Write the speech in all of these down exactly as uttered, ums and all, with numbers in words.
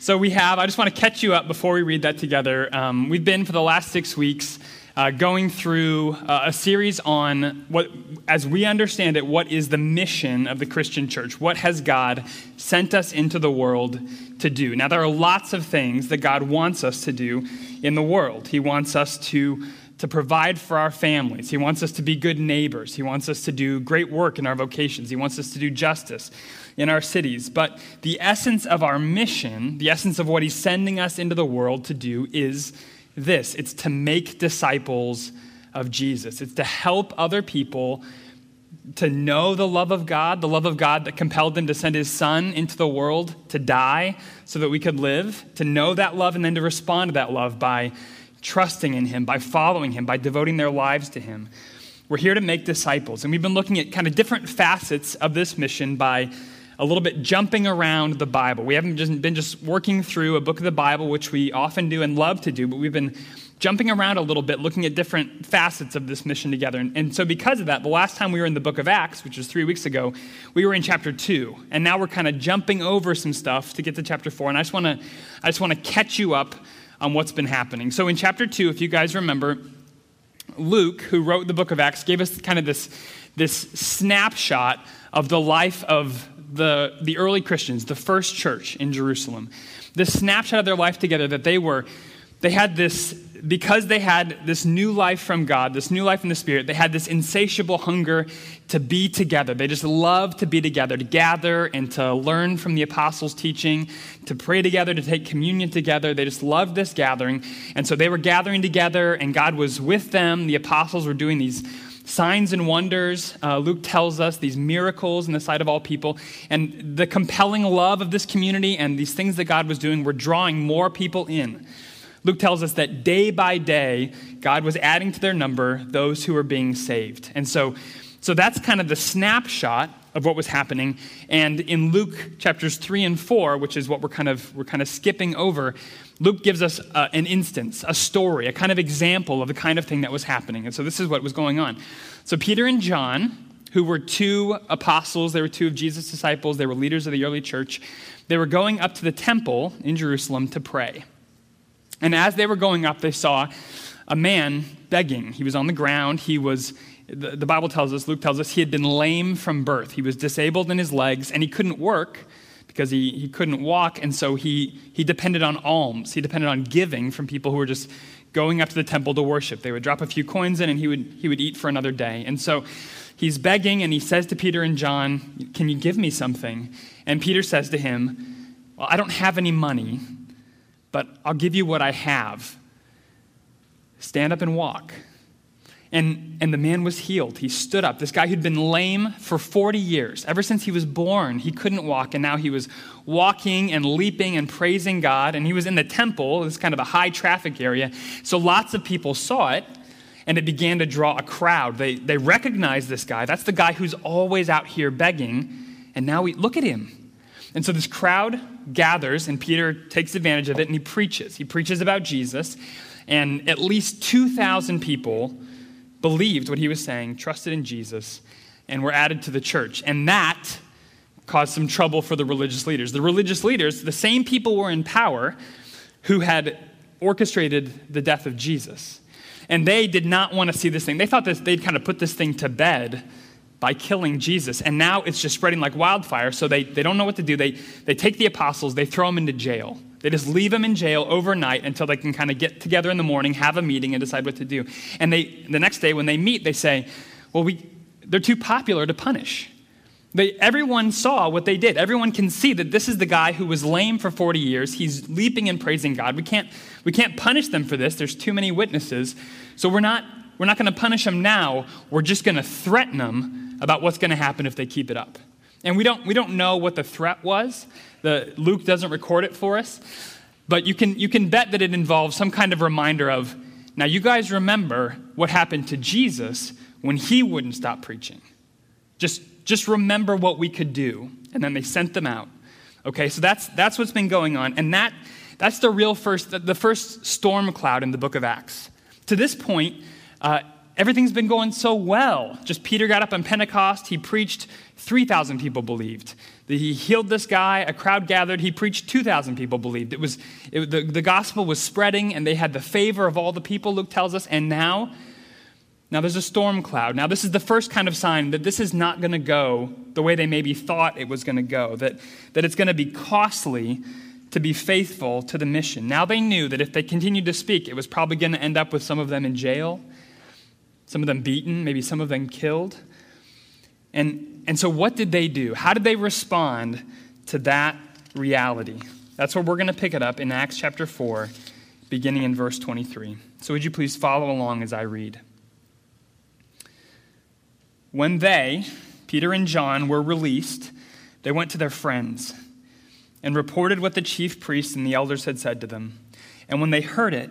So we have, I just want to catch you up before we read that together. Um, we've been, for the last six weeks, uh, going through uh, a series on, what, as we understand it, what is the mission of the Christian church? What has God sent us into the world to do? Now, there are lots of things that God wants us to do in the world. He wants us to to provide for our families. He wants us to be good neighbors. He wants us to do great work in our vocations. He wants us to do justice in our cities. But the essence of our mission, the essence of what he's sending us into the world to do is this. It's to make disciples of Jesus. It's to help other people to know the love of God, the love of God that compelled him to send his son into the world to die so that we could live, to know that love and then to respond to that love by trusting in him, by following him, by devoting their lives to him. We're here to make disciples. And we've been looking at kind of different facets of this mission by a little bit jumping around the Bible. We haven't just been just working through a book of the Bible, which we often do and love to do, but we've been jumping around a little bit, looking at different facets of this mission together. And, and so because of that, the last time we were in the book of Acts, which was three weeks ago, we were in chapter two. And now we're kind of jumping over some stuff to get to chapter four. And I just want to, I just want to catch you up on what's been happening. So in chapter two, if you guys remember, Luke, who wrote the book of Acts, gave us kind of this, this snapshot of the life of the, the early Christians, the first church in Jerusalem. This snapshot of their life together that they were, they had this, because they had this new life from God, this new life in the Spirit, they had this insatiable hunger to be together. They just loved to be together, to gather and to learn from the apostles' teaching, to pray together, to take communion together. They just loved this gathering. And so they were gathering together, and God was with them. The apostles were doing these signs and wonders, uh, Luke tells us, these miracles in the sight of all people. And the compelling love of this community and these things that God was doing were drawing more people in. Luke tells us that day by day, God was adding to their number those who were being saved. And so, so that's kind of the snapshot of what was happening. And in Luke chapters three and four, which is what we're kind of we're kind of skipping over, Luke gives us uh, an instance, a story, a kind of example of the kind of thing that was happening. And so this is what was going on. So Peter and John, who were two apostles, they were two of Jesus' disciples, they were leaders of the early church, they were going up to the temple in Jerusalem to pray. And as they were going up, they saw a man begging. He was on the ground. He was, the, the Bible tells us, Luke tells us, he had been lame from birth. He was disabled in his legs, and he couldn't work because he, he couldn't walk. And so he, he depended on alms. He depended on giving from people who were just going up to the temple to worship. They would drop a few coins in, and he would he would eat for another day. And so he's begging, and he says to Peter and John, "Can you give me something?" And Peter says to him, "Well, I don't have any money, but I'll give you what I have. Stand up and walk." And and the man was healed. He stood up. This guy who'd been lame for forty years. Ever since he was born, he couldn't walk. And now he was walking and leaping and praising God. And he was in the temple. This is kind of a high traffic area. So lots of people saw it. And it began to draw a crowd. They, they recognized this guy. That's the guy who's always out here begging. And now we look at him. And so this crowd gathers, and Peter takes advantage of it, and he preaches. He preaches about Jesus, and at least two thousand people believed what he was saying, trusted in Jesus, and were added to the church. And that caused some trouble for the religious leaders. The religious leaders, the same people were in power who had orchestrated the death of Jesus. And they did not want to see this thing. They thought that they'd kind of put this thing to bed by killing Jesus. And now it's just spreading like wildfire. So they, they don't know what to do. They they take the apostles, they throw them into jail. They just leave them in jail overnight until they can kind of get together in the morning, have a meeting, and decide what to do. And they the next day when they meet, they say, well, we they're too popular to punish. They, everyone saw what they did. Everyone can see that this is the guy who was lame for forty years. He's leaping and praising God. We can't we can't punish them for this. There's too many witnesses. So we're not we're not going to punish them now. We're just going to threaten them about what's going to happen if they keep it up. And we don't we don't know what the threat was. The, Luke doesn't record it for us. But you can you can bet that it involves some kind of reminder of, now you guys remember what happened to Jesus when he wouldn't stop preaching. Just just remember what we could do. And then they sent them out. Okay, so that's that's what's been going on. And that that's the real first, the first storm cloud in the book of Acts. To this point, uh, everything's been going so well. Just Peter got up on Pentecost. He preached. three thousand people believed. He healed this guy, a crowd gathered, he preached, two thousand people believed. It was it, the, the gospel was spreading, and they had the favor of all the people, Luke tells us, and now, now there's a storm cloud. Now this is the first kind of sign that this is not going to go the way they maybe thought it was going to go, that, that it's going to be costly to be faithful to the mission. Now they knew that if they continued to speak, it was probably going to end up with some of them in jail, some of them beaten, maybe some of them killed. And and so what did they do? How did they respond to that reality? That's where we're going to pick it up in Acts chapter four, beginning in verse twenty-three. So would you please follow along as I read? When they, Peter and John, were released, they went to their friends and reported what the chief priests and the elders had said to them. And when they heard it,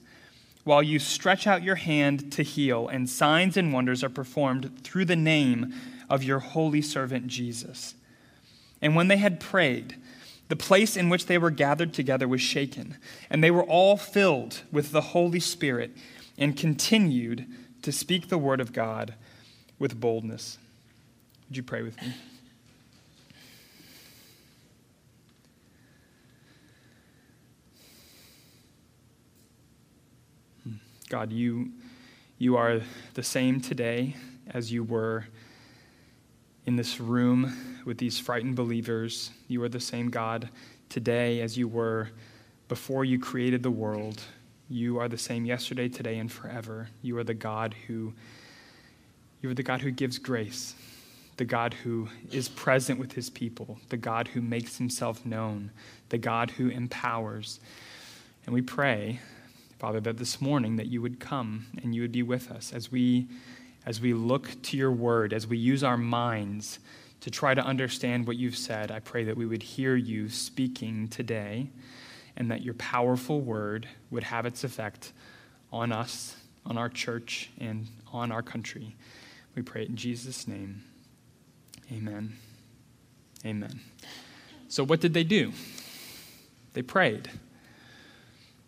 while you stretch out your hand to heal, and signs and wonders are performed through the name of your holy servant Jesus." And when they had prayed, the place in which they were gathered together was shaken, and they were all filled with the Holy Spirit and continued to speak the word of God with boldness. Would you pray with me? God, you, you are the same today as you were in this room with these frightened believers. You are the same God today as you were before you created the world. You are the same yesterday, today, and forever. You are the God who you are the God who gives grace, the God who is present with his people, the God who makes himself known, the God who empowers. And we pray, Father, that this morning that you would come and you would be with us as we As we look to your word, as we use our minds to try to understand what you've said. I pray that we would hear you speaking today and that your powerful word would have its effect on us, on our church, and on our country. We pray it in Jesus' name. Amen. Amen. So what did they do? They prayed.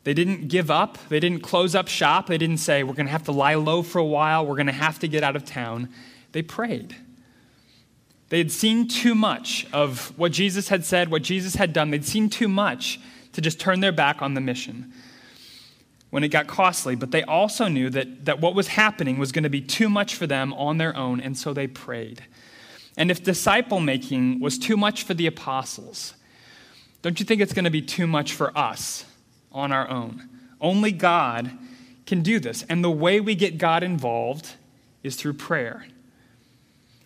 They didn't give up. They didn't close up shop. They didn't say, we're going to have to lie low for a while. We're going to have to get out of town. They prayed. They had seen too much of what Jesus had said, what Jesus had done. They'd seen too much to just turn their back on the mission when it got costly. But they also knew that, that what was happening was going to be too much for them on their own, and so they prayed. And if disciple-making was too much for the apostles, don't you think it's going to be too much for us? On our own. Only God can do this. And the way we get God involved is through prayer.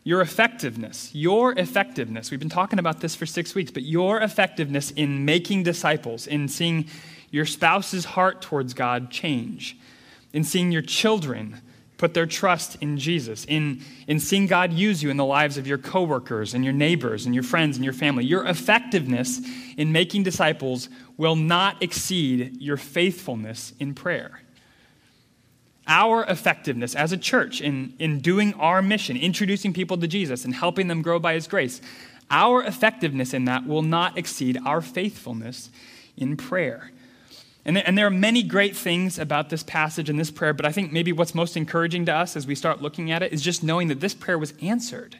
Your effectiveness, your effectiveness, we've been talking about this for six weeks, but your effectiveness in making disciples, in seeing your spouse's heart towards God change, in seeing your children put their trust in Jesus, in, in seeing God use you in the lives of your coworkers and your neighbors and your friends and your family. Your effectiveness in making disciples will not exceed your faithfulness in prayer. Our effectiveness as a church in, in doing our mission, introducing people to Jesus and helping them grow by his grace, our effectiveness in that will not exceed our faithfulness in prayer. And there are many great things about this passage and this prayer, but I think maybe what's most encouraging to us as we start looking at it is just knowing that this prayer was answered.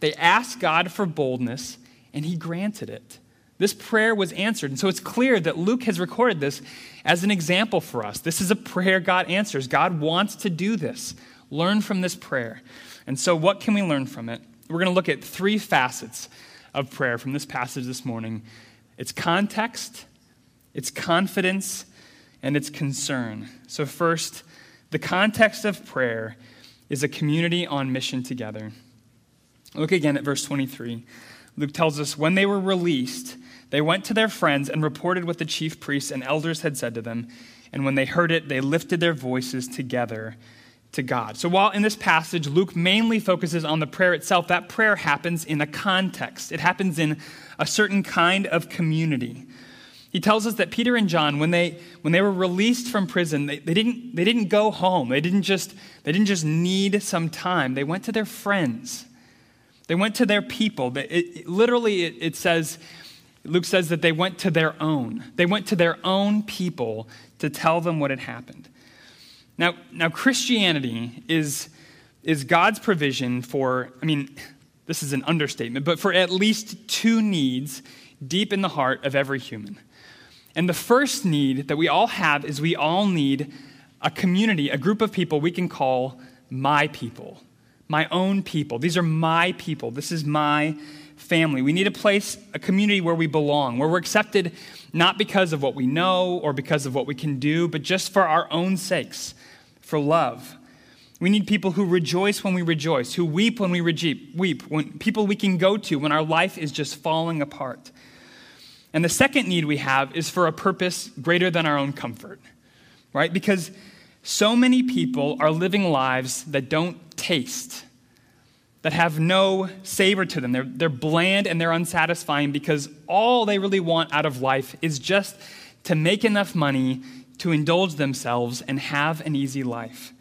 They asked God for boldness, and he granted it. This prayer was answered. And so it's clear that Luke has recorded this as an example for us. This is a prayer God answers. God wants to do this. Learn from this prayer. And so what can we learn from it? We're going to look at three facets of prayer from this passage this morning. It's context, It's confidence and it's concern. So first, the context of prayer is a community on mission together. Look again at verse twenty-three. Luke tells us, when they were released, they went to their friends and reported what the chief priests and elders had said to them. And when they heard it, they lifted their voices together to God. So while in this passage, Luke mainly focuses on the prayer itself, that prayer happens in a context. It happens in a certain kind of community. He tells us that Peter and John, when they when they were released from prison, they, they didn't they didn't go home. They didn't just they didn't just need some time. They went to their friends. They went to their people. It, it, literally, it, it says, Luke says that they went to their own. They went to their own people to tell them what had happened. Now, now Christianity is is God's provision for, I mean, this is an understatement, but for at least two needs deep in the heart of every human. And the first need that we all have is we all need a community, a group of people we can call my people, my own people. These are my people. This is my family. We need a place, a community where we belong, where we're accepted not because of what we know or because of what we can do, but just for our own sakes, for love. We need people who rejoice when we rejoice, who weep when we weep, when people we can go to when our life is just falling apart. And the second need we have is for a purpose greater than our own comfort, right? Because so many people are living lives that don't taste, that have no savor to them. They're, they're bland and they're unsatisfying because all they really want out of life is just to make enough money to indulge themselves and have an easy life.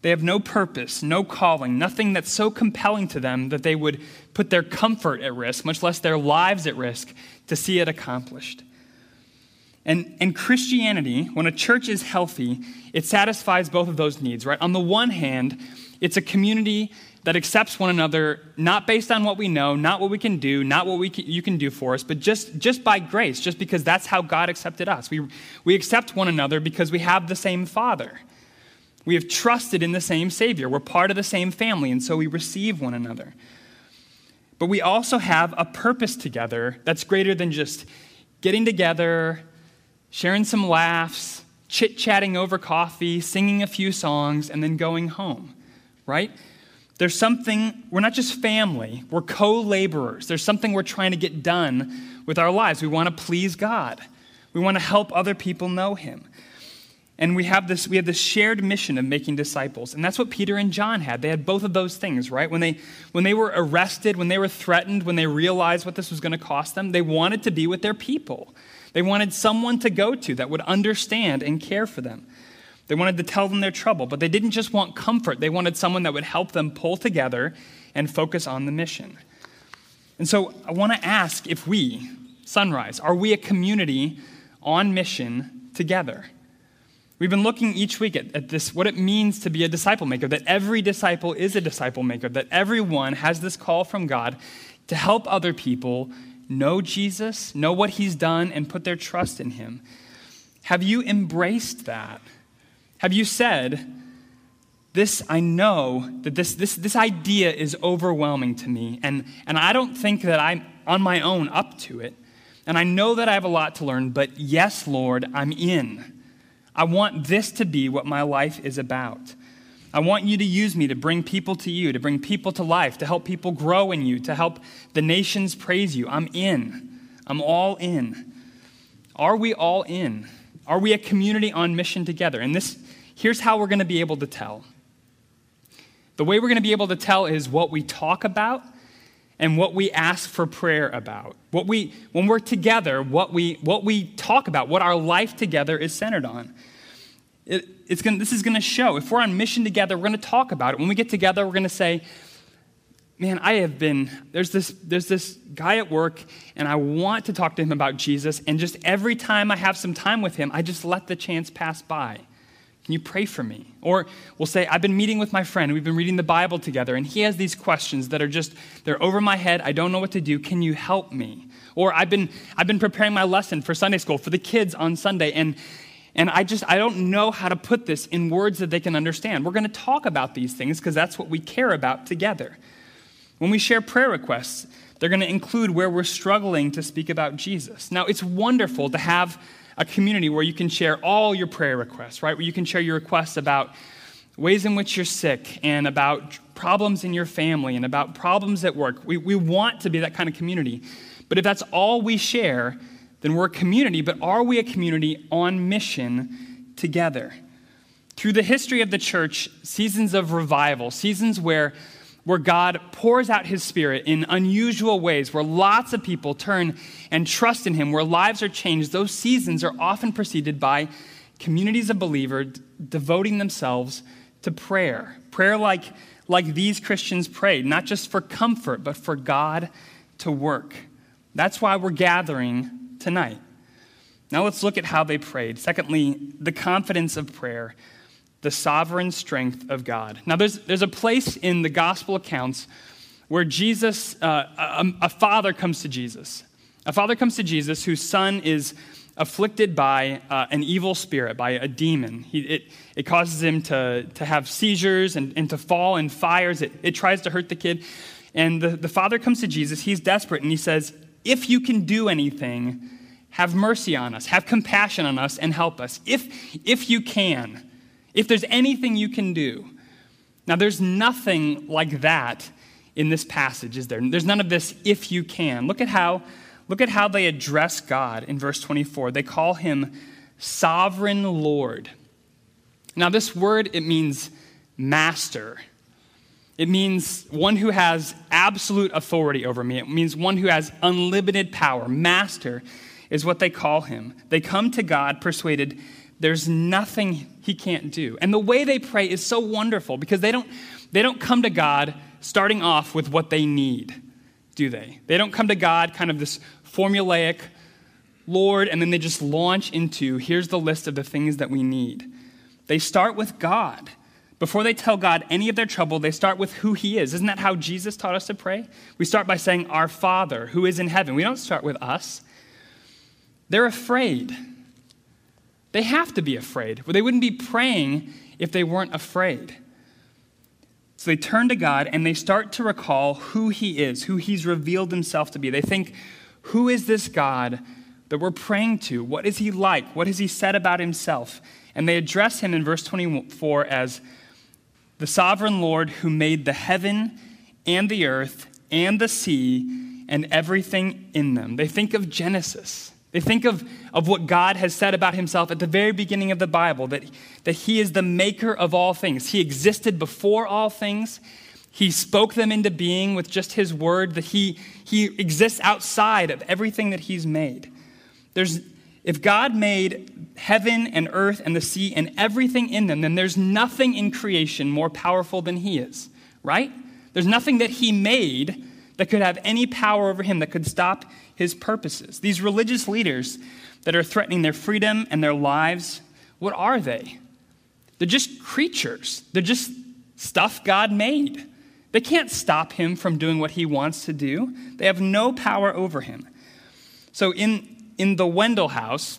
They have no purpose, no calling, nothing that's so compelling to them that they would put their comfort at risk, much less their lives at risk, to see it accomplished. And, and Christianity, when a church is healthy, it satisfies both of those needs, right? On the one hand, it's a community that accepts one another, not based on what we know, not what we can do, not what we can, you can do for us, but just, just by grace, just because that's how God accepted us. We, we accept one another because we have the same Father. We have trusted in the same Savior. We're part of the same family, and so we receive one another. But we also have a purpose together that's greater than just getting together, sharing some laughs, chit-chatting over coffee, singing a few songs, and then going home, right? There's something, we're not just family, we're co-laborers. There's something we're trying to get done with our lives. We want to please God. We want to help other people know him. And we have this we have this shared mission of making disciples. And that's what Peter and John had. They had both of those things, right? When they when they were arrested, when they were threatened, when they realized what this was going to cost them, they wanted to be with their people. They wanted someone to go to that would understand and care for them. They wanted to tell them their trouble, but they didn't just want comfort. They wanted someone that would help them pull together and focus on the mission. And so I want to ask if we, Sunrise, are we a community on mission together? We've been looking each week at, at this, what it means to be a disciple maker, that every disciple is a disciple maker, that everyone has this call from God to help other people know Jesus, know what he's done, and put their trust in him. Have you embraced that? Have you said, this, I know that this this this idea is overwhelming to me, and, and I don't think that I'm on my own up to it, and I know that I have a lot to learn, but yes, Lord, I'm in. I want this to be what my life is about. I want you to use me to bring people to you, to bring people to life, to help people grow in you, to help the nations praise you. I'm in. I'm all in. Are we all in? Are we a community on mission together? And this, here's how we're going to be able to tell. The way we're going to be able to tell is what we talk about and what we ask for prayer about. What we, when we're together, what we what we talk about, what our life together is centered on. It, it's gonna, this is going to show. If we're on mission together, we're going to talk about it. When we get together, we're going to say, man, I have been, there's this, there's this guy at work, and I want to talk to him about Jesus, and just every time I have some time with him, I just let the chance pass by. Can you pray for me? Or we'll say, I've been meeting with my friend. We've been reading the Bible together, and he has these questions that are just, they're over my head. I don't know what to do. Can you help me? Or I've been I've been preparing my lesson for Sunday school for the kids on Sunday, and and I just, I don't know how to put this in words that they can understand. We're going to talk about these things because that's what we care about together. When we share prayer requests, They're going to include where we're struggling to speak about Jesus. Now, it's wonderful to have a community where you can share all your prayer requests, right? Where you can share your requests about ways in which you're sick and about problems in your family and about problems at work. We, we want to be that kind of community. But if that's all we share, then we're a community. But are we a community on mission together? Through the history of the church, seasons of revival, seasons where, where God pours out his Spirit in unusual ways, where lots of people turn and trust in him, where lives are changed, those seasons are often preceded by communities of believers devoting themselves to prayer. Prayer like, like these Christians prayed, not just for comfort, but for God to work. That's why we're gathering tonight. Now let's look at how they prayed. Secondly, the confidence of prayer, the sovereign strength of God. Now there's there's a place in the gospel accounts where Jesus, uh, a, a father comes to Jesus. A father comes to Jesus whose son is afflicted by uh, an evil spirit, by a demon. He, it, it causes him to, to have seizures and, and to fall in fires. It, it tries to hurt the kid. And the, the father comes to Jesus. He's desperate, and he says, if you can do anything, have mercy on us, have compassion on us, and help us. If, if you can, if there's anything you can do. Now, there's nothing like that in this passage, is there? There's none of this if you can. Look at how Look at how they address God in verse twenty-four. They call him Sovereign Lord. Now this word, it means master. It means one who has absolute authority over me. It means one who has unlimited power. Master is what they call him. They come to God persuaded there's nothing he can't do. And the way they pray is so wonderful because they don't, they don't come to God starting off with what they need, do they? They don't come to God kind of this formulaic, Lord, and then they just launch into, here's the list of the things that we need. They start with God. Before they tell God any of their trouble, they start with who he is. Isn't that how Jesus taught us to pray? We start by saying, our Father, who is in heaven. We don't start with us. They're afraid. They have to be afraid. Well, they wouldn't be praying if they weren't afraid. So they turn to God and they start to recall who he is, who he's revealed himself to be. They think, who is this God that we're praying to? What is he like? What has he said about himself? And they address him in verse twenty-four as the sovereign Lord who made the heaven and the earth and the sea and everything in them. They think of Genesis. They think of, of what God has said about himself at the very beginning of the Bible, that, that he is the maker of all things. He existed before all things. He spoke them into being with just his word, that he, he exists outside of everything that he's made. There's, if God made heaven and earth and the sea and everything in them, then there's nothing in creation more powerful than he is, right? There's nothing that he made that could have any power over him, that could stop his purposes. These religious leaders that are threatening their freedom and their lives, what are they? They're just creatures. They're just stuff God made. They can't stop him from doing what he wants to do. They have no power over him. So in, in the Wendell house,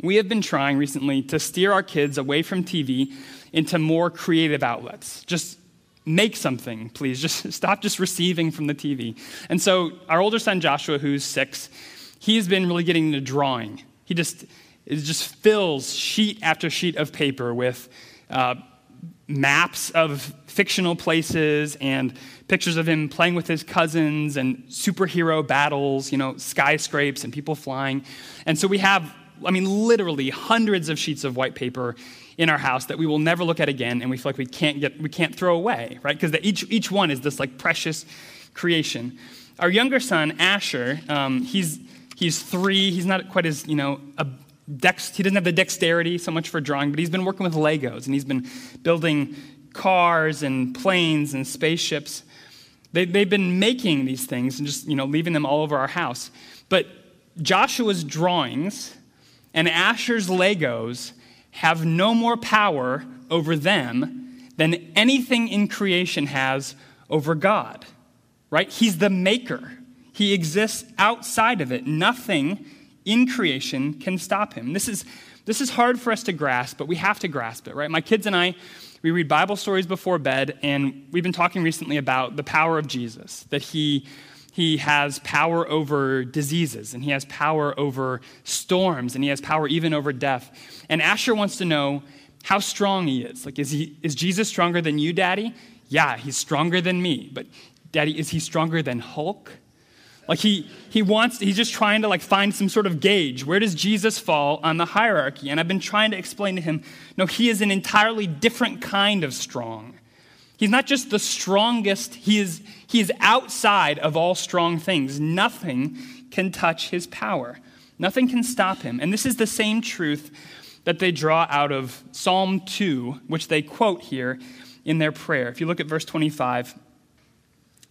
we have been trying recently to steer our kids away from T V into more creative outlets. Just make something, please. Just stop just receiving from the T V. And so our older son, Joshua, who's six, he's been really getting into drawing. He just it just fills sheet after sheet of paper with uh, maps of fictional places and pictures of him playing with his cousins and superhero battles, you know, skyscrapes and people flying. And so we have, I mean, literally hundreds of sheets of white paper in our house that we will never look at again, and we feel like we can't get, we can't throw away, right? Because each each one is this like precious creation. Our younger son Asher, um, he's he's three. He's not quite as you know a dex. He doesn't have the dexterity so much for drawing, but he's been working with Legos and he's been building cars and planes and spaceships. They they've been making these things and just you know leaving them all over our house. But Joshua's drawings and Asher's Legos have no more power over them than anything in creation has over God, right? He's the maker. He exists outside of it. Nothing in creation can stop him. This is this is hard for us to grasp, but we have to grasp it, right? My kids and I, we read Bible stories before bed, and we've been talking recently about the power of Jesus, that he He has power over diseases, and he has power over storms, and he has power even over death. And Asher wants to know how strong he is. Like, is he is Jesus stronger than you, Daddy? Yeah, he's stronger than me. But Daddy, is he stronger than Hulk? Like he he wants, he's just trying to like find some sort of gauge. Where does Jesus fall on the hierarchy? And I've been trying to explain to him, no, he is an entirely different kind of strong. He's not just the strongest, he is he is outside of all strong things. Nothing can touch his power. Nothing can stop him. And this is the same truth that they draw out of Psalm two, which they quote here in their prayer. If you look at verse twenty-five,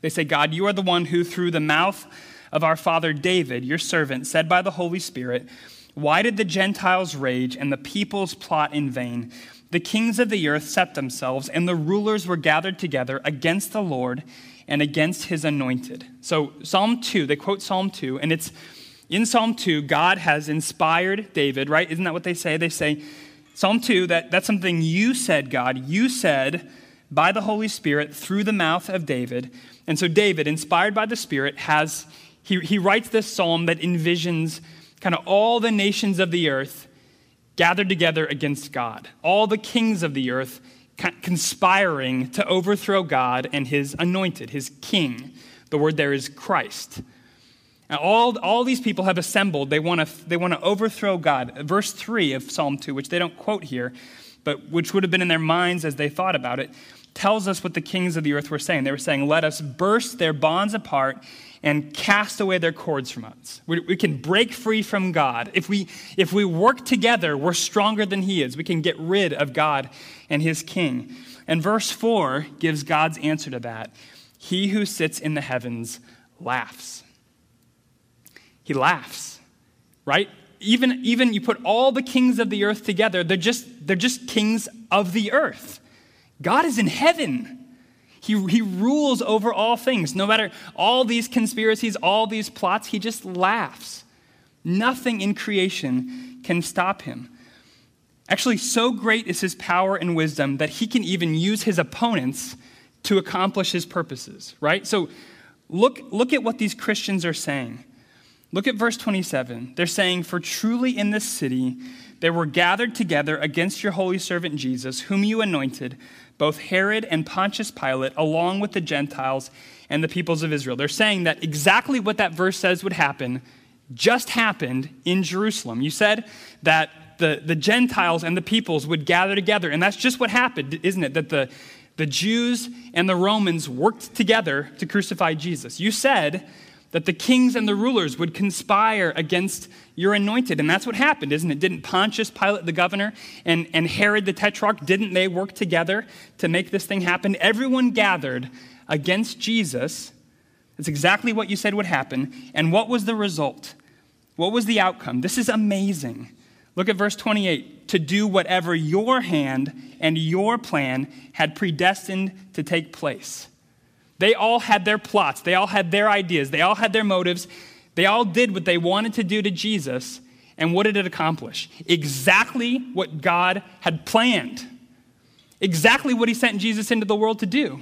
they say, God, you are the one who, through the mouth of our father David, your servant, said by the Holy Spirit, why did the Gentiles rage and the peoples plot in vain? The kings of the earth set themselves, and the rulers were gathered together against the Lord and against his anointed. So Psalm two, they quote Psalm two, and it's in Psalm two, God has inspired David, right? Isn't that what they say? They say, Psalm two, that, that's something you said, God. You said by the Holy Spirit through the mouth of David. And so David, inspired by the Spirit, has he, he writes this psalm that envisions kind of all the nations of the earth gathered together against God, all the kings of the earth conspiring to overthrow God and his anointed, his king. The word there is Christ. Now, all, all these people have assembled. They want to they want to overthrow God. Verse three of Psalm two, which they don't quote here, but which would have been in their minds as they thought about it, tells us what the kings of the earth were saying. They were saying, let us burst their bonds apart and cast away their cords from us. We, we can break free from God. If we, if we work together, we're stronger than he is. We can get rid of God and his king. And verse four gives God's answer to that. He who sits in the heavens laughs. He laughs, right? Even, even you put all the kings of the earth together, they're just, they're just kings of the earth. God is in heaven. He, he rules over all things. No matter all these conspiracies, all these plots, he just laughs. Nothing in creation can stop him. Actually, so great is his power and wisdom that he can even use his opponents to accomplish his purposes, right? So look, look at what these Christians are saying. Look at verse twenty-seven. They're saying, for truly in this city they were gathered together against your holy servant Jesus, whom you anointed, both Herod and Pontius Pilate, along with the Gentiles and the peoples of Israel. They're saying that exactly what that verse says would happen just happened in Jerusalem. You said that the, the Gentiles and the peoples would gather together, and that's just what happened, isn't it? That the, the Jews and the Romans worked together to crucify Jesus. You said that the kings and the rulers would conspire against your anointed. And that's what happened, isn't it? Didn't Pontius Pilate, the governor, and, and Herod the tetrarch, didn't they work together to make this thing happen? Everyone gathered against Jesus. That's exactly what you said would happen. And what was the result? What was the outcome? This is amazing. Look at verse twenty-eight. To do whatever your hand and your plan had predestined to take place. They all had their plots. They all had their ideas. They all had their motives. They all did what they wanted to do to Jesus. And what did it accomplish? Exactly what God had planned. Exactly what he sent Jesus into the world to do.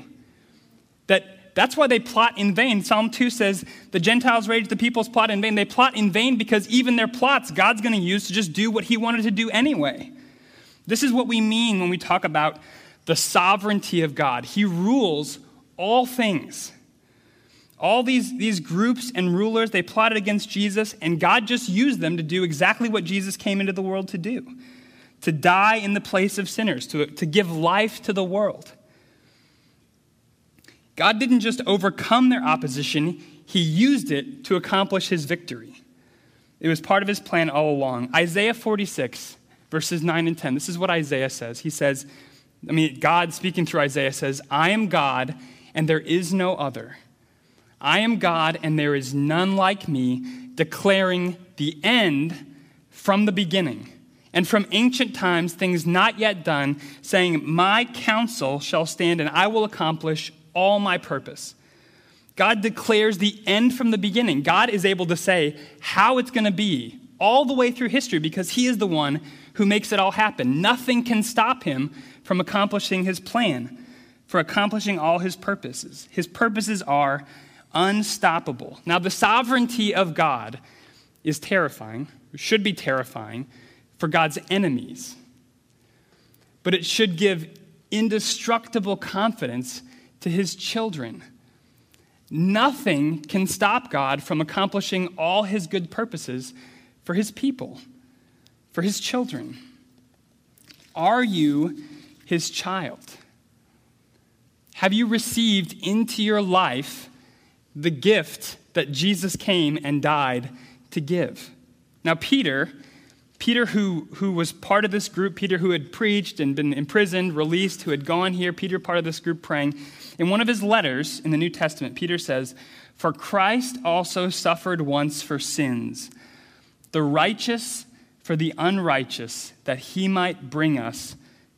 That, that's why they plot in vain. Psalm two says, the Gentiles rage, the peoples plot in vain. They plot in vain because even their plots, God's going to use to just do what he wanted to do anyway. This is what we mean when we talk about the sovereignty of God. He rules all things. All these, these groups and rulers, they plotted against Jesus, and God just used them to do exactly what Jesus came into the world to do, to die in the place of sinners, to, to give life to the world. God didn't just overcome their opposition, he used it to accomplish his victory. It was part of his plan all along. Isaiah forty-six, verses nine and ten, this is what Isaiah says. He says, I mean, God speaking through Isaiah says, I am God, and there is no other. I am God, and there is none like me, declaring the end from the beginning, and from ancient times, things not yet done, saying, my counsel shall stand, and I will accomplish all my purpose. God declares the end from the beginning. God is able to say how it's going to be all the way through history because he is the one who makes it all happen. Nothing can stop him from accomplishing his plan, for accomplishing all his purposes. His purposes are unstoppable. Now, the sovereignty of God is terrifying, should be terrifying for God's enemies, but it should give indestructible confidence to his children. Nothing can stop God from accomplishing all his good purposes for his people, for his children. Are you his child? Have you received into your life the gift that Jesus came and died to give? Now, Peter, Peter who, who was part of this group, Peter who had preached and been imprisoned, released, who had gone here, Peter part of this group praying, in one of his letters in the New Testament, Peter says, "For Christ also suffered once for sins, the righteous for the unrighteous, that he might bring us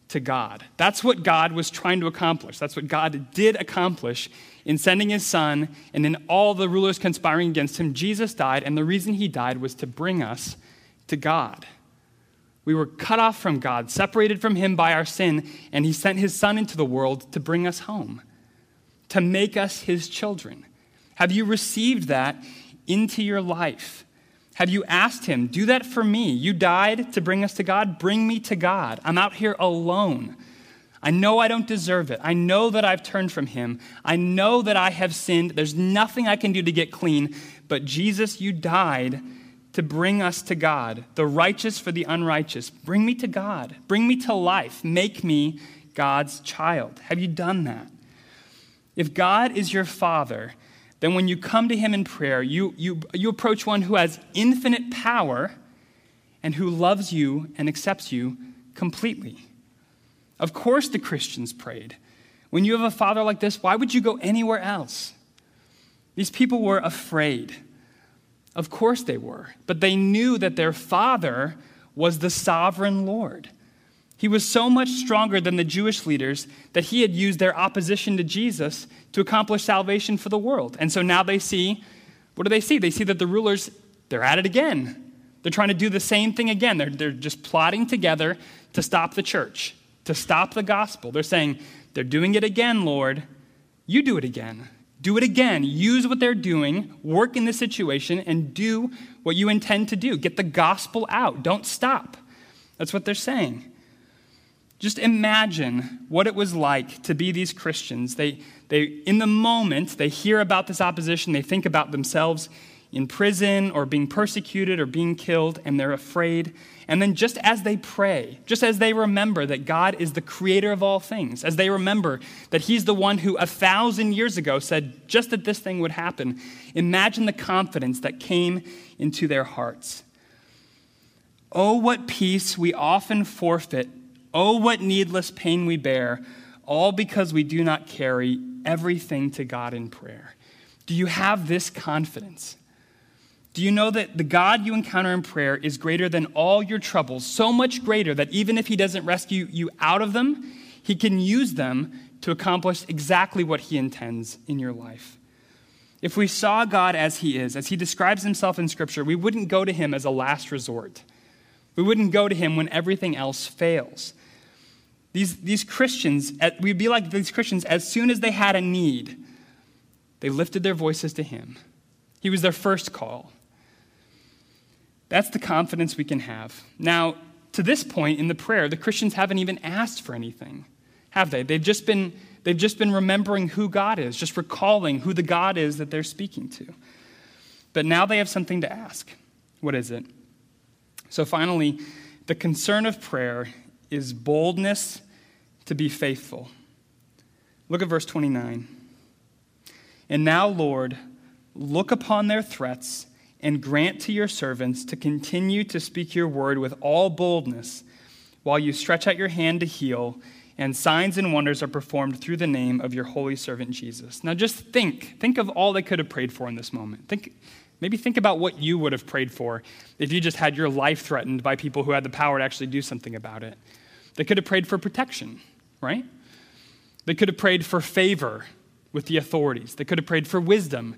to God." That's what God was trying to accomplish. That's what God did accomplish in sending his son and in all the rulers conspiring against him. Jesus died, and the reason he died was to bring us to God. We were cut off from God, separated from him by our sin, and he sent his son into the world to bring us home, to make us his children. Have you received that into your life? Have you asked him, "Do that for me? You died to bring us to God. Bring me to God. I'm out here alone. I know I don't deserve it. I know that I've turned from him. I know that I have sinned. There's nothing I can do to get clean. But Jesus, you died to bring us to God, the righteous for the unrighteous. Bring me to God. Bring me to life. Make me God's child." Have you done that? If God is your father, then when you come to him in prayer, you, you, you approach one who has infinite power and who loves you and accepts you completely. Of course the Christians prayed. When you have a father like this, why would you go anywhere else? These people were afraid. Of course they were. But they knew that their father was the sovereign Lord. He was so much stronger than the Jewish leaders that he had used their opposition to Jesus to accomplish salvation for the world. And so now they see, what do they see? They see that the rulers, they're at it again. They're trying to do the same thing again. They're, they're just plotting together to stop the church, to stop the gospel. They're saying, they're doing it again, Lord. You do it again. Do it again. Use what they're doing, work in this situation, and do what you intend to do. Get the gospel out. Don't stop. That's what they're saying. Just imagine what it was like to be these Christians. They, they, in the moment, they hear about this opposition, they think about themselves in prison or being persecuted or being killed, and they're afraid. And then just as they pray, just as they remember that God is the creator of all things, as they remember that he's the one who a thousand years ago said just that this thing would happen, imagine the confidence that came into their hearts. Oh, what peace we often forfeit. Oh, what needless pain we bear, all because we do not carry everything to God in prayer. Do you have this confidence? Do you know that the God you encounter in prayer is greater than all your troubles, so much greater that even if he doesn't rescue you out of them, he can use them to accomplish exactly what he intends in your life? If we saw God as he is, as he describes himself in Scripture, we wouldn't go to him as a last resort. We wouldn't go to him when everything else fails. These, these Christians, we'd be like these Christians, as soon as they had a need, they lifted their voices to him. He was their first call. That's the confidence we can have. Now, to this point in the prayer, the Christians haven't even asked for anything, have they? They've just been, they've just been remembering who God is, just recalling who the God is that they're speaking to. But now they have something to ask. What is it? So finally, the concern of prayer is boldness to be faithful. Look at verse twenty-nine. "And now, Lord, look upon their threats and grant to your servants to continue to speak your word with all boldness while you stretch out your hand to heal, and signs and wonders are performed through the name of your holy servant Jesus." Now just think. Think of all they could have prayed for in this moment. Think. Maybe think about what you would have prayed for if you just had your life threatened by people who had the power to actually do something about it. They could have prayed for protection, right? They could have prayed for favor with the authorities. They could have prayed for wisdom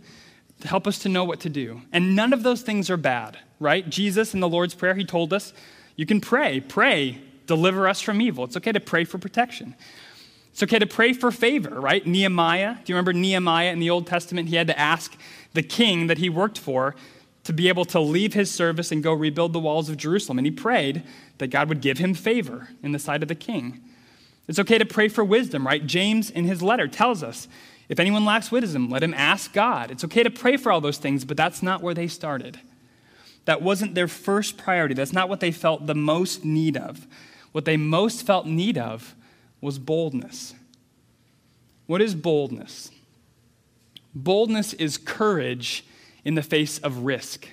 to help us to know what to do. And none of those things are bad, right? Jesus in the Lord's Prayer, he told us, you can pray, pray, deliver us from evil. It's okay to pray for protection. It's okay to pray for favor, right? Nehemiah, do you remember Nehemiah in the Old Testament? He had to ask the king that he worked for to be able to leave his service and go rebuild the walls of Jerusalem. And he prayed that God would give him favor in the sight of the king. It's okay to pray for wisdom, right? James in his letter tells us, if anyone lacks wisdom, let him ask God. It's okay to pray for all those things, but that's not where they started. That wasn't their first priority. That's not what they felt the most need of. What they most felt need of was boldness. What is boldness? Boldness is courage in the face of risk.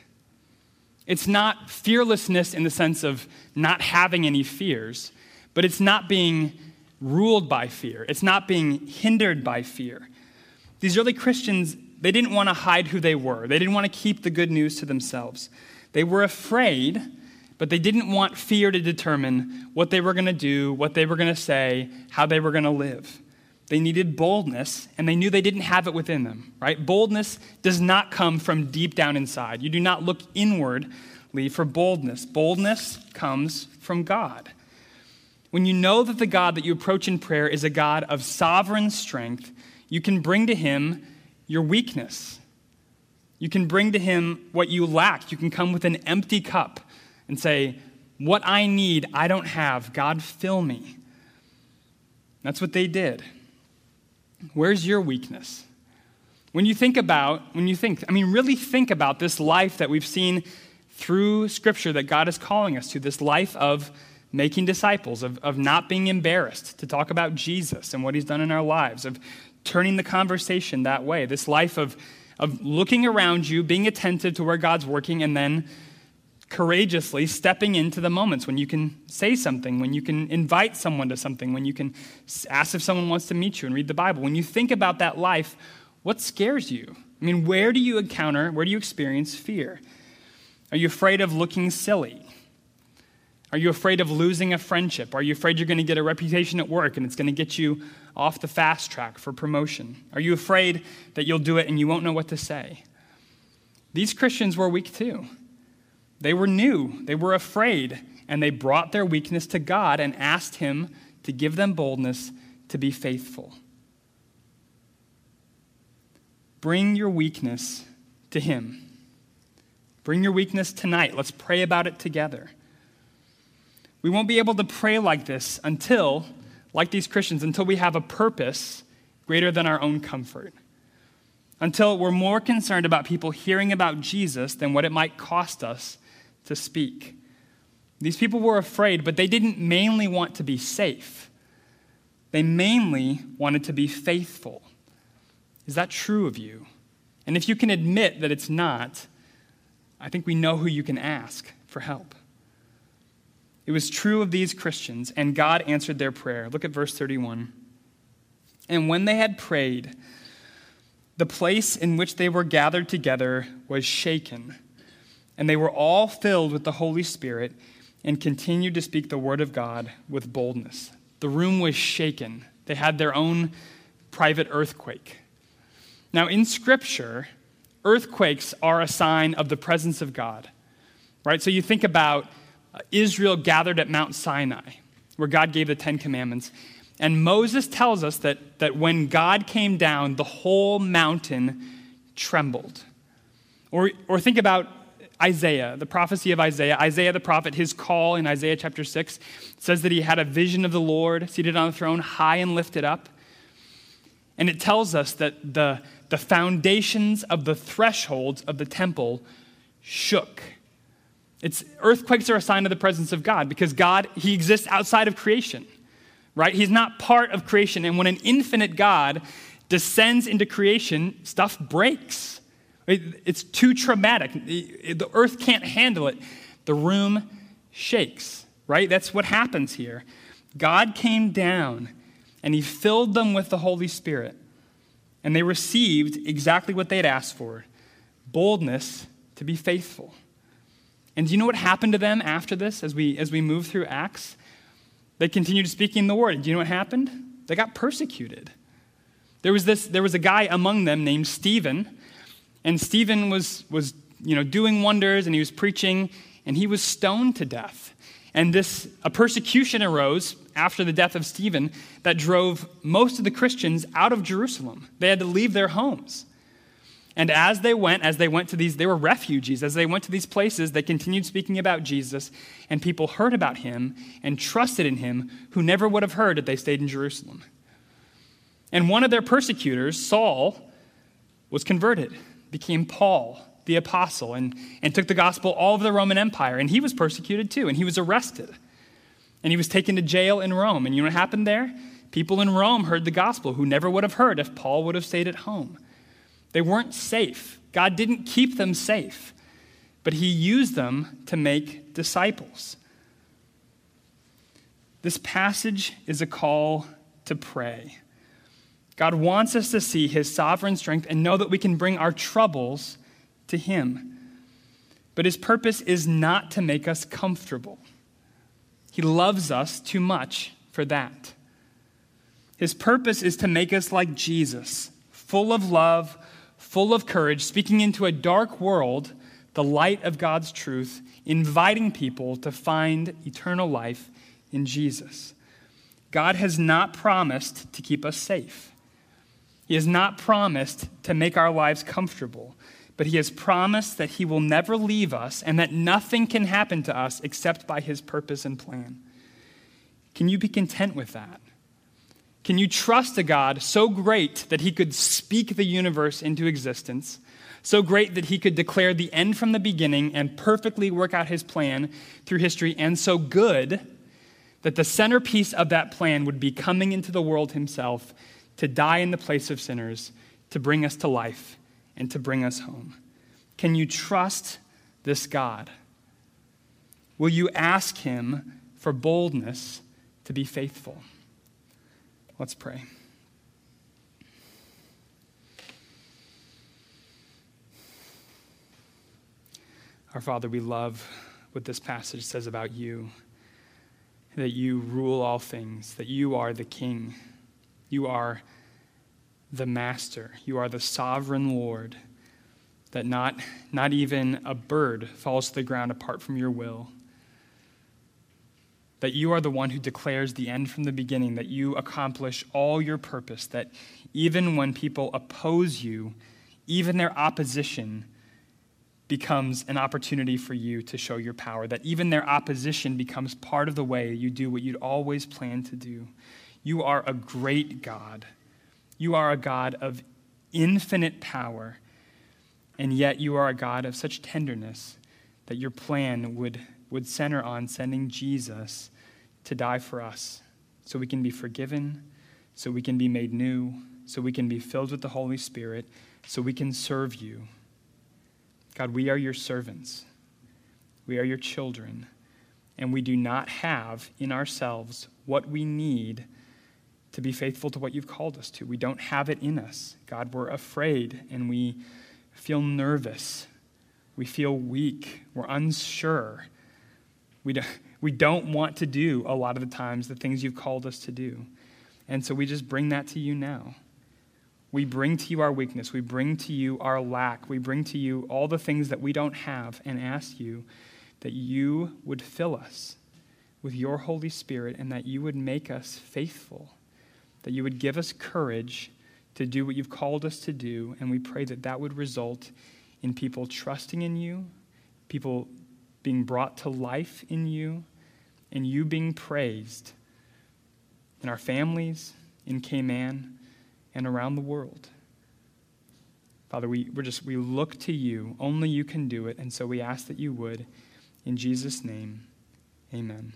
It's not fearlessness in the sense of not having any fears, but it's not being ruled by fear. It's not being hindered by fear. These early Christians, they didn't want to hide who they were. They didn't want to keep the good news to themselves. They were afraid, but they didn't want fear to determine what they were going to do, what they were going to say, how they were going to live. They needed boldness, and they knew they didn't have it within them, right? Boldness does not come from deep down inside. You do not look inwardly for boldness. Boldness comes from God. When you know that the God that you approach in prayer is a God of sovereign strength, you can bring to him your weakness. You can bring to him what you lack. You can come with an empty cup and say, what I need, I don't have. God, fill me. That's what they did. Where's your weakness? When you think about, when you think, I mean, really think about this life that we've seen through Scripture that God is calling us to, this life of making disciples, of, of not being embarrassed to talk about Jesus and what he's done in our lives, of turning the conversation that way, this life of, of looking around you, being attentive to where God's working, and then courageously stepping into the moments when you can say something, when you can invite someone to something, when you can ask if someone wants to meet you and read the Bible. When you think about that life, what scares you? I mean, where do you encounter, where do you experience fear? Are you afraid of looking silly? Are you afraid of losing a friendship? Are you afraid you're going to get a reputation at work and it's going to get you off the fast track for promotion? Are you afraid that you'll do it and you won't know what to say? These Christians were weak too. They were new, they were afraid, and they brought their weakness to God and asked him to give them boldness to be faithful. Bring your weakness to him. Bring your weakness tonight. Let's pray about it together. We won't be able to pray like this until, like these Christians, until we have a purpose greater than our own comfort. Until we're more concerned about people hearing about Jesus than what it might cost us to speak. These people were afraid, but they didn't mainly want to be safe. They mainly wanted to be faithful. Is that true of you? And if you can admit that it's not, I think we know who you can ask for help. It was true of these Christians, and God answered their prayer. Look at verse thirty-one. And when they had prayed, the place in which they were gathered together was shaken, and they were all filled with the Holy Spirit and continued to speak the word of God with boldness. The room was shaken. They had their own private earthquake. Now, in Scripture, earthquakes are a sign of the presence of God, right? So you think about Israel gathered at Mount Sinai, where God gave the Ten Commandments. And Moses tells us that, that when God came down, the whole mountain trembled. Or, or think about Isaiah, the prophecy of Isaiah. Isaiah the prophet, his call in Isaiah chapter six, says that he had a vision of the Lord seated on the throne, high and lifted up. And it tells us that the, the foundations of the thresholds of the temple shook. It's, earthquakes are a sign of the presence of God because God, he exists outside of creation. Right? He's not part of creation. And when an infinite God descends into creation, stuff breaks. It's too traumatic. The earth can't handle it. The room shakes, right? That's what happens here. God came down and he filled them with the Holy Spirit. And they received exactly what they had asked for, boldness to be faithful. And do you know what happened to them after this as we, as we move through Acts? They continued speaking the word. Do you know what happened? They got persecuted. There was this. There was a guy among them named Stephen, and Stephen was was you know doing wonders, and he was preaching, and he was stoned to death. And this a persecution arose after the death of Stephen that drove most of the Christians out of Jerusalem. They had to leave their homes. And as they went, as they went to these, they were refugees. As they went to these places, they continued speaking about Jesus, and people heard about him and trusted in him who never would have heard if they stayed in Jerusalem. And one of their persecutors, Saul, was converted, became Paul, the apostle, and, and took the gospel all over the Roman Empire. And he was persecuted too, and he was arrested. And he was taken to jail in Rome. And you know what happened there? People in Rome heard the gospel who never would have heard if Paul would have stayed at home. They weren't safe. God didn't keep them safe, but he used them to make disciples. This passage is a call to pray. God wants us to see his sovereign strength and know that we can bring our troubles to him. But his purpose is not to make us comfortable. He loves us too much for that. His purpose is to make us like Jesus, full of love, full of courage, speaking into a dark world the light of God's truth, inviting people to find eternal life in Jesus. God has not promised to keep us safe. He has not promised to make our lives comfortable, but he has promised that he will never leave us and that nothing can happen to us except by his purpose and plan. Can you be content with that? Can you trust a God so great that he could speak the universe into existence, so great that he could declare the end from the beginning and perfectly work out his plan through history, and so good that the centerpiece of that plan would be coming into the world himself to die in the place of sinners, to bring us to life, and to bring us home? Can you trust this God? Will you ask him for boldness to be faithful? Let's pray. Our Father, we love what this passage says about you, that you rule all things, that you are the King, you are the Master, you are the sovereign Lord, that not, not even a bird falls to the ground apart from your will, that you are the one who declares the end from the beginning, that you accomplish all your purpose, that even when people oppose you, even their opposition becomes an opportunity for you to show your power, that even their opposition becomes part of the way you do what you'd always planned to do. You are a great God. You are a God of infinite power, and yet you are a God of such tenderness that your plan would, would center on sending Jesus to die for us so we can be forgiven, so we can be made new, so we can be filled with the Holy Spirit, so we can serve you. God, we are your servants. We are your children, and we do not have in ourselves what we need to be faithful to what you've called us to. We don't have it in us. God, we're afraid, and we feel nervous. We feel weak. We're unsure. We don't, we don't want to do a lot of the times the things you've called us to do. And so we just bring that to you now. We bring to you our weakness. We bring to you our lack. We bring to you all the things that we don't have and ask you that you would fill us with your Holy Spirit and that you would make us faithful, that you would give us courage to do what you've called us to do. And we pray that that would result in people trusting in you, people being brought to life in you, and you being praised in our families, in Cayman, and around the world. Father, we we're just we look to you. Only you can do it, and so we ask that you would. In Jesus' name, amen.